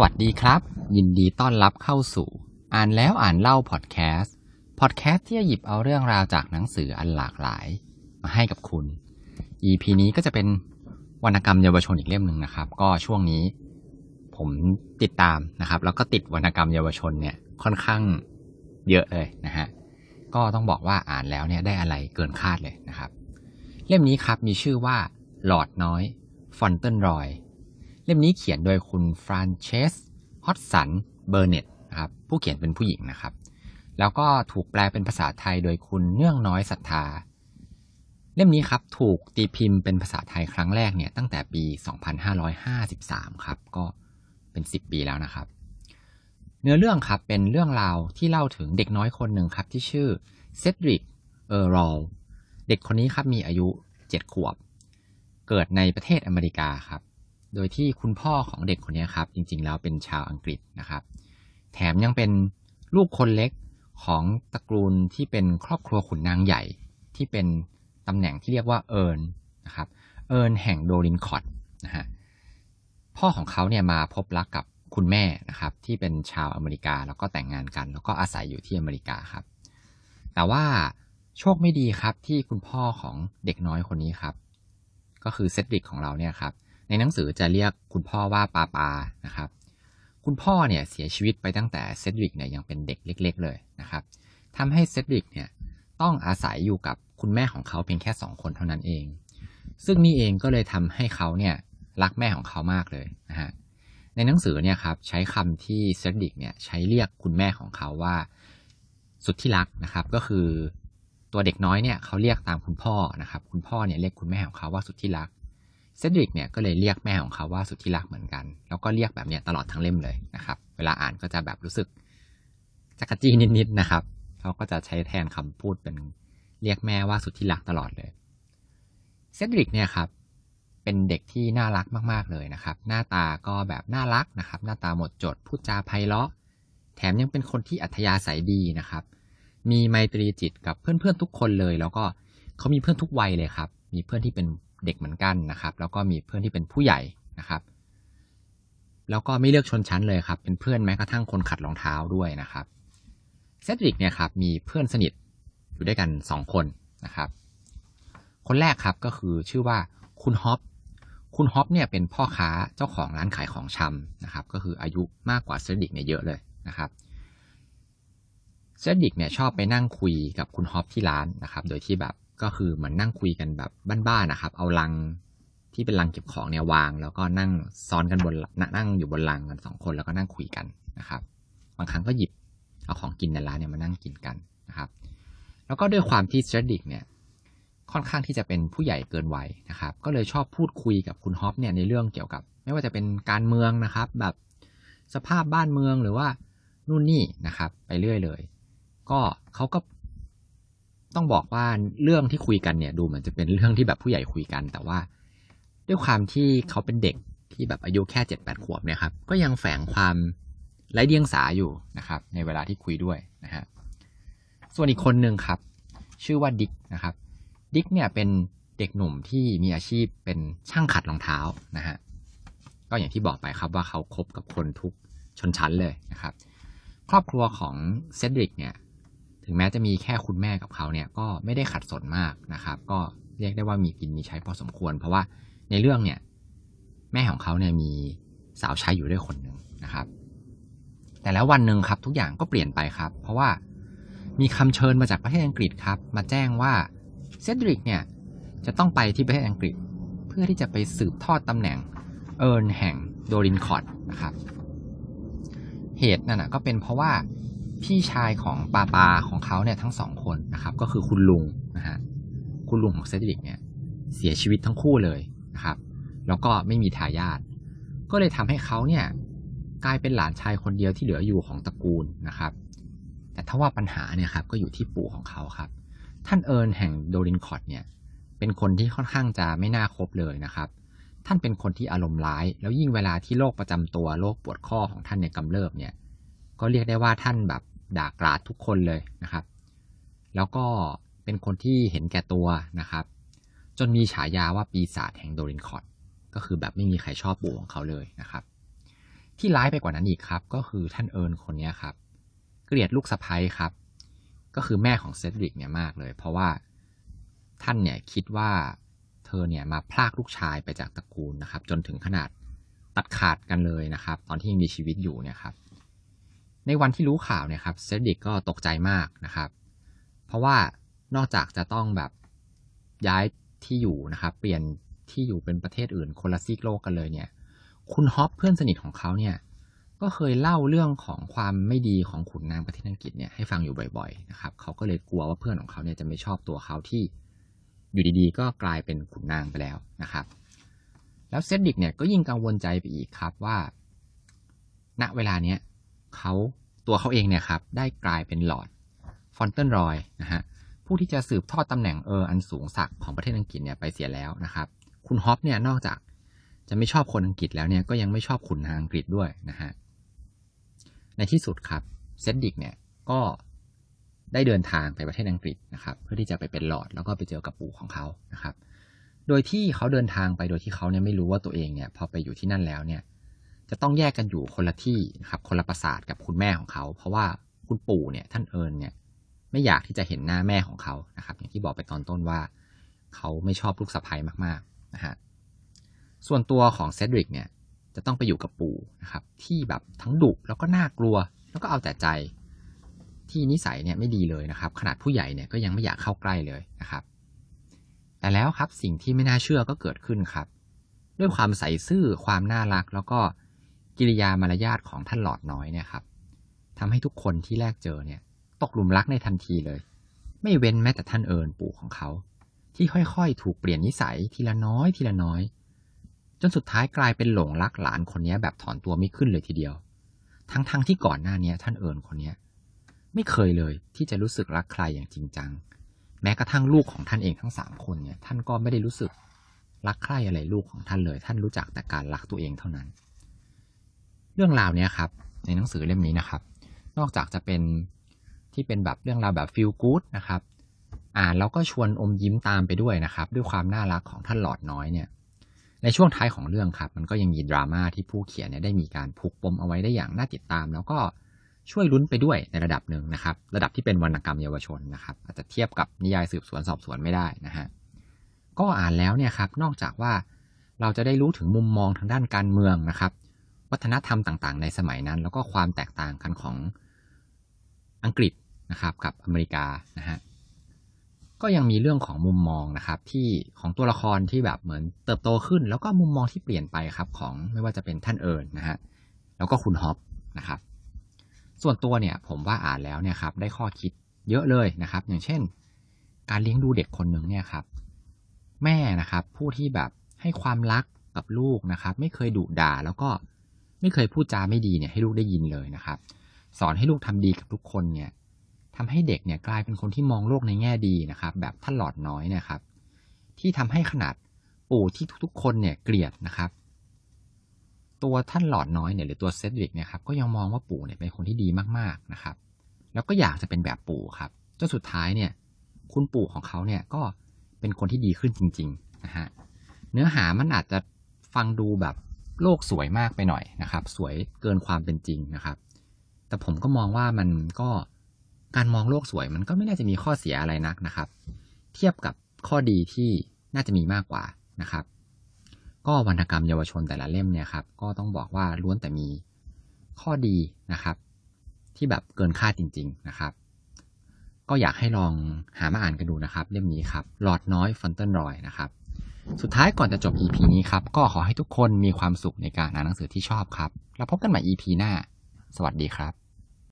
สวัสดีครับยินดีต้อนรับเข้าสู่อ่านแล้วอ่านเล่าพอดแคสต์ที่จะหยิบเอาเรื่องราวจากหนังสืออันหลากหลายมาให้กับคุณ EP นี้ก็จะเป็นวรรณกรรมเยาวชนอีกเล่มนึงนะครับก็ช่วงนี้ผมติดตามนะครับแล้วก็ติดวรรณกรรมเยาวชนเนี่ยค่อนข้างเยอะเลยนะฮะก็ต้องบอกว่าอ่านแล้วเนี่ยได้อะไรเกินคาดเลยนะครับเล่มนี้ครับมีชื่อว่าหลอดน้อยฟอนเตินรอยเล่มนี้เขียนโดยคุณฟรานเชสฮอดสันเบอร์เน็ตนะครับผู้เขียนเป็นผู้หญิงนะครับแล้วก็ถูกแปลเป็นภาษาไทยโดยคุณเนื่องน้อยศรัทธาเล่มนี้ครับถูกตีพิมพ์เป็นภาษาไทยครั้งแรกเนี่ยตั้งแต่ปี2553ครับก็เป็น10ปีแล้วนะครับเนื้อเรื่องครับเป็นเรื่องราวที่เล่าถึงเด็กน้อยคนหนึ่งครับที่ชื่อเซดริกเออร์รอลเด็กคนนี้ครับมีอายุ7ขวบเกิดในประเทศอเมริกาครับโดยที่คุณพ่อของเด็กคนนี้ครับจริงๆแล้วเป็นชาวอังกฤษนะครับแถมยังเป็นลูกคนเล็กของตระกูลที่เป็นครอบครัวขุนนางใหญ่ที่เป็นตำแหน่งที่เรียกว่าเอิร์นนะครับเอิร์นแห่งโดรินคอตนะฮะพ่อของเขาเนี่ยมาพบรักกับคุณแม่นะครับที่เป็นชาวอเมริกาแล้วก็แต่งงานกันแล้วก็อาศัยอยู่ที่อเมริกาครับแต่ว่าโชคไม่ดีครับที่คุณพ่อของเด็กน้อยคนนี้ครับก็คือเซดริกของเราเนี่ยครับในหนังสือจะเรียกคุณพ่อว่าปานะครับคุณพ่อเนี่ยเสียชีวิตไปตั้งแต่เซดริกเนี่ยยังเป็นเด็กเล็กๆเลยนะครับทำให้เซดริกเนี่ยต้องอาศัยอยู่กับคุณแม่ของเขาเพียงแค่2คนเท่านั้นเองซึ่งนี่เองก็เลยทำให้เขาเนี่ยรักแม่ของเขามากเลยนะฮะในหนังสือเนี่ยครับใช้คำที่เซดริกเนี่ยใช้เรียกคุณแม่ของเขาว่าสุดที่รักนะครับก็คือตัวเด็กน้อยเนี่ยเขาเรียกตามคุณพ่อนะครับคุณพ่อเนี่ยเรียกคุณแม่ของเขาว่าสุดที่รักเซดริกเนี่ยก็เลยเรียกแม่ของเขาว่าสุดที่รักเหมือนกันแล้วก็เรียกแบบเนี้ยตลอดทั้งเล่มเลยนะครับเวลาอ่านก็จะแบบรู้สึกจักจี้นิดๆนะครับเขาก็จะใช้แทนคำพูดเป็นเรียกแม่ว่าสุดที่รักตลอดเลยเซดริกเนี่ยครับเป็นเด็กที่น่ารักมากๆเลยนะครับหน้าตาก็แบบน่ารักนะครับหน้าตาหมดจดพูดจาไพเราะแถมยังเป็นคนที่อัธยาศัยดีนะครับมีไมตรีจิตกับเพื่อนๆทุกคนเลยแล้วก็เขามีเพื่อนทุกวัยเลยครับมีเพื่อนที่เป็นเด็กเหมือนกันนะครับแล้วก็มีเพื่อนที่เป็นผู้ใหญ่นะครับแล้วก็ไม่เลือกชนชั้นเลยครับเป็นเพื่อนแม้กระทั่งคนขัดรองเท้าด้วยนะครับเซดริกเนี่ยครับมีเพื่อนสนิทอยู่ด้วยกัน2คนนะครับคนแรกครับก็คือชื่อว่าคุณฮอปเนี่ยเป็นพ่อค้าเจ้าของร้านขายของชำนะครับก็คืออายุมากกว่าเซดริกเนี่ยเยอะเลยนะครับเซดริกเนี่ยชอบไปนั่งคุยกับคุณฮอปที่ร้านนะครับโดยที่แบบก็คือเหมือนนั่งคุยกันแบบบ้านๆนะครับเอาลังที่เป็นลังเก็บของเนี่ยวางแล้วก็นั่งซ้อนกันบนนั่งอยู่บนลังกัน2คนแล้วก็นั่งคุยกันนะครับบางครั้งก็หยิบเอาของกินในร้านเนี่ยมานั่งกินกันนะครับแล้วก็ด้วยความที่เซดริกเนี่ยค่อนข้างที่จะเป็นผู้ใหญ่เกินวัยนะครับก็เลยชอบพูดคุยกับคุณฮอปเนี่ยในเรื่องเกี่ยวกับไม่ว่าจะเป็นการเมืองนะครับแบบสภาพบ้านเมืองหรือว่านู่นนี่นะครับไปเรื่อยเลยก็เขาก็ต้องบอกว่าเรื่องที่คุยกันเนี่ยดูเหมือนจะเป็นเรื่องที่แบบผู้ใหญ่คุยกันแต่ว่าด้วยความที่เขาเป็นเด็กที่แบบอายุแค่ 7-8 ขวบเนี่ยครับก็ยังแฝงความไร้เดียงสาอยู่นะครับในเวลาที่คุยด้วยนะฮะส่วนอีกคนนึงครับชื่อว่าดิกนะครับดิกเนี่ยเป็นเด็กหนุ่มที่มีอาชีพเป็นช่างขัดรองเท้านะฮะก็อย่างที่บอกไปครับว่าเขาคบกับคนทุกชนชั้นเลยนะครับครอบครัวของเซดริกเนี่ยถึงแม้จะมีแค่คุณแม่กับเขาเนี่ยก็ไม่ได้ขัดสนมากนะครับก็เรียกได้ว่ามีกินมีใช้พอสมควรเพราะว่าในเรื่องเนี่ยแม่ของเขาเนี่ยมีสาวใช้อยู่ด้วยคนหนึ่งนะครับแต่แล้ววันหนึ่งครับทุกอย่างก็เปลี่ยนไปครับเพราะว่ามีคำเชิญมาจากประเทศอังกฤษครับมาแจ้งว่าเซดริกเนี่ยจะต้องไปที่ประเทศอังกฤษเพื่อที่จะไปสืบทอดตำแหน่งเอิร์นแห่งโดรินคอตนะครับเหตุนั่นนะก็เป็นเพราะว่าพี่ชายของปาของเขาเนี่ยทั้ง2คนนะครับก็คือคุณลุงนะฮะคุณลุงของเซดริกเนี่ยเสียชีวิตทั้งคู่เลยนะครับแล้วก็ไม่มีทายาทก็เลยทำให้เขาเนี่ยกลายเป็นหลานชายคนเดียวที่เหลืออยู่ของตระกูลนะครับแต่ถ้าว่าปัญหาเนี่ยครับก็อยู่ที่ปู่ของเขาครับท่านเอิร์นแห่งโดรินคอตเนี่ยเป็นคนที่ค่อนข้างจะไม่น่าคบเลยนะครับท่านเป็นคนที่อารมณ์ร้ายแล้วยิ่งเวลาที่โรคประจำตัวโรคปวดข้อของท่านเนี่ยกำเริบเนี่ยก็เรียกได้ว่าท่านแบบด่ากราดทุกคนเลยนะครับแล้วก็เป็นคนที่เห็นแก่ตัวนะครับจนมีฉายาว่าปีศาจแห่งโดรินคอตก็คือแบบไม่มีใครชอบปู่ของเขาเลยนะครับ ที่ร้ายไปกว่านั้นอีกครับก็คือท่านเอิร์นคนนี้ครับเกลียดลูกสะใภ้ครับก็คือแม่ของเซดริกเนี่ยมากเลยเพราะว่าท่านเนี่ยคิดว่าเธอเนี่ยมาพรากลูกชายไปจากตระกูลนะครับจนถึงขนาดตัดขาดกันเลยนะครับตอนที่ยังมีชีวิตอยู่เนี่ยครับในวันที่รู้ข่าวเนี่ยครับเซดริกก็ตกใจมากนะครับเพราะว่านอกจากจะต้องแบบย้ายที่อยู่นะครับเปลี่ยนที่อยู่เป็นประเทศอื่นคนละซีกโลกกันเลยเนี่ยคุณฮอปเพื่อนสนิทของเขาเนี่ยก็เคยเล่าเรื่องของความไม่ดีของขุนนางประเทศอังกฤษเนี่ยให้ฟังอยู่บ่อยๆนะครับเขาก็เลยกลัวว่าเพื่อนของเขาเนี่ยจะไม่ชอบตัวเขาที่อยู่ดีๆก็กลายเป็นขุนนางไปแล้วนะครับแล้วเซดริกเนี่ยก็ยิ่งกังวลใจไปอีกครับว่าณเวลาเนี้ยตัวเขาเองเนี่ยครับได้กลายเป็นลอร์ดฟอนเทนรอยนะฮะผู้ที่จะสืบทอดตำแหน่งอันสูงสักของประเทศอังกฤษเนี่ยไปเสียแล้วนะครับคุณฮอปเนี่ยนอกจากจะไม่ชอบคนอังกฤษแล้วเนี่ยก็ยังไม่ชอบขุนนางอังกฤษด้วยนะฮะในที่สุดครับเซดริกเนี่ยก็ได้เดินทางไปประเทศอังกฤษนะครับเพื่อที่จะไปเป็นลอร์ดแล้วก็ไปเจอกับปู่ของเขานะครับโดยที่เขาเดินทางไปโดยที่เขาเนี่ยไม่รู้ว่าตัวเองเนี่ยพอไปอยู่ที่นั่นแล้วเนี่ยจะต้องแยกกันอยู่คนละที่นะครับคนละปราสาทกับคุณแม่ของเขาเพราะว่าคุณปู่เนี่ยท่านเอิร์นเนี่ยไม่อยากที่จะเห็นหน้าแม่ของเขานะครับอย่างที่บอกไปตอนต้นว่าเขาไม่ชอบลูกสะใภ้มากๆนะฮะส่วนตัวของเซดริกเนี่ยจะต้องไปอยู่กับปู่นะครับที่แบบทั้งดุแล้วก็น่ากลัวแล้วก็เอาแต่ใจที่นิสัยเนี่ยไม่ดีเลยนะครับขนาดผู้ใหญ่เนี่ยก็ยังไม่อยากเข้าใกล้เลยนะครับแต่แล้วครับสิ่งที่ไม่น่าเชื่อก็เกิดขึ้นครับด้วยความใส่ซื่อความน่ารักแล้วก็กิริยามารยาทของท่านหลอดน้อยเนี่ยครับทำให้ทุกคนที่แรกเจอเนี่ยตกหลุมรักในทันทีเลยไม่เว้นแม้แต่ท่านเอิร์นปู่ของเขาที่ค่อยๆถูกเปลี่ยนนิสัยทีละน้อยทีละน้อยจนสุดท้ายกลายเป็นหลงรักหลานคนนี้แบบถอนตัวไม่ขึ้นเลยทีเดียวทั้งที่ก่อนหน้านี้ท่านเอิร์นคนนี้ไม่เคยเลยที่จะรู้สึกรักใครอย่างจริงจังแม้กระทั่งลูกของท่านเองทั้ง3คนเนี่ยท่านก็ไม่ได้รู้สึกรักใคร่อะไรลูกของท่านเลยท่านรู้จักแต่การรักตัวเองเท่านั้นเรื่องราวเนี้ยครับในหนังสือเล่มนี้นะครับนอกจากจะเป็นที่เป็นแบบเรื่องราวแบบฟีลกู๊ดนะครับอ่านแล้วก็ชวนอมยิ้มตามไปด้วยนะครับด้วยความน่ารักของท่านหลอดน้อยเนี่ยในช่วงท้ายของเรื่องครับมันก็ยังมีดราม่าที่ผู้เขียนเนี่ยได้มีการผูกปมเอาไว้ได้อย่างน่าติดตามแล้วก็ช่วยลุ้นไปด้วยในระดับหนึ่งนะครับระดับที่เป็นวรรณกรรมเยาวชนนะครับอาจจะเทียบกับนิยายสืบสวนสอบสวนไม่ได้นะฮะก็อ่านแล้วเนี่ยครับนอกจากว่าเราจะได้รู้ถึงมุมมองทางด้านการเมืองนะครับวัฒนธรรมต่างๆในสมัยนั้นแล้วก็ความแตกต่างกันของอังกฤษนะครับกับอเมริกานะฮะก็ยังมีเรื่องของมุมมองนะครับที่ของตัวละครที่แบบเหมือนเติบโตขึ้นแล้วก็มุมมองที่เปลี่ยนไปครับของไม่ว่าจะเป็นท่านเอิร์นนะฮะแล้วก็คุณฮอปนะครับส่วนตัวเนี่ยผมว่าอ่านแล้วเนี่ยครับได้ข้อคิดเยอะเลยนะครับอย่างเช่นการเลี้ยงดูเด็กคนหนึ่งเนี่ยครับแม่นะครับผู้ที่แบบให้ความรักกับลูกนะครับไม่เคยดุด่าแล้วก็ไม่เคยพูดจาไม่ดีเนี่ยให้ลูกได้ยินเลยนะครับสอนให้ลูกทำดีกับทุกคนเนี่ยทำให้เด็กเนี่ยกลายเป็นคนที่มองโลกในแง่ดีนะครับแบบท่านหลอดน้อยนะครับที่ทำให้ขนาดปู่ที่ทุกๆคนเนี่ยเกลียดนะครับตัวท่านหลอดน้อยเนี่ยหรือตัวเซดริกเนี่ยครับก็ยังมองว่าปู่เนี่ยเป็นคนที่ดีมากๆนะครับแล้วก็อยากจะเป็นแบบปู่ครับจนสุดท้ายเนี่ยคุณปู่ของเขาเนี่ยก็เป็นคนที่ดีขึ้นจริงๆนะฮะเนื้อหามันอาจจะฟังดูแบบโลกสวยมากไปหน่อยนะครับสวยเกินความเป็นจริงนะครับแต่ผมก็มองว่ามันก็การมองโลกสวยมันก็ไม่น่าจะมีข้อเสียอะไรนักนะครับเทียบกับข้อดีที่น่าจะมีมากกว่านะครับก็วรรณกรรมเยาวชนแต่ละเล่มเนี่ยครับก็ต้องบอกว่าล้วนแต่มีข้อดีนะครับที่แบบเกินคาดจริงๆนะครับก็อยากให้ลองหามาอ่านกันดูนะครับเล่มนี้ครับลอร์ดน้อยฟอนเทนรอยนะครับสุดท้ายก่อนจะจบ EP นี้ครับก็ขอให้ทุกคนมีความสุขในการอ่านหนังสือที่ชอบครับแล้วพบกันใหม่ EP หน้าสวัสดีครับ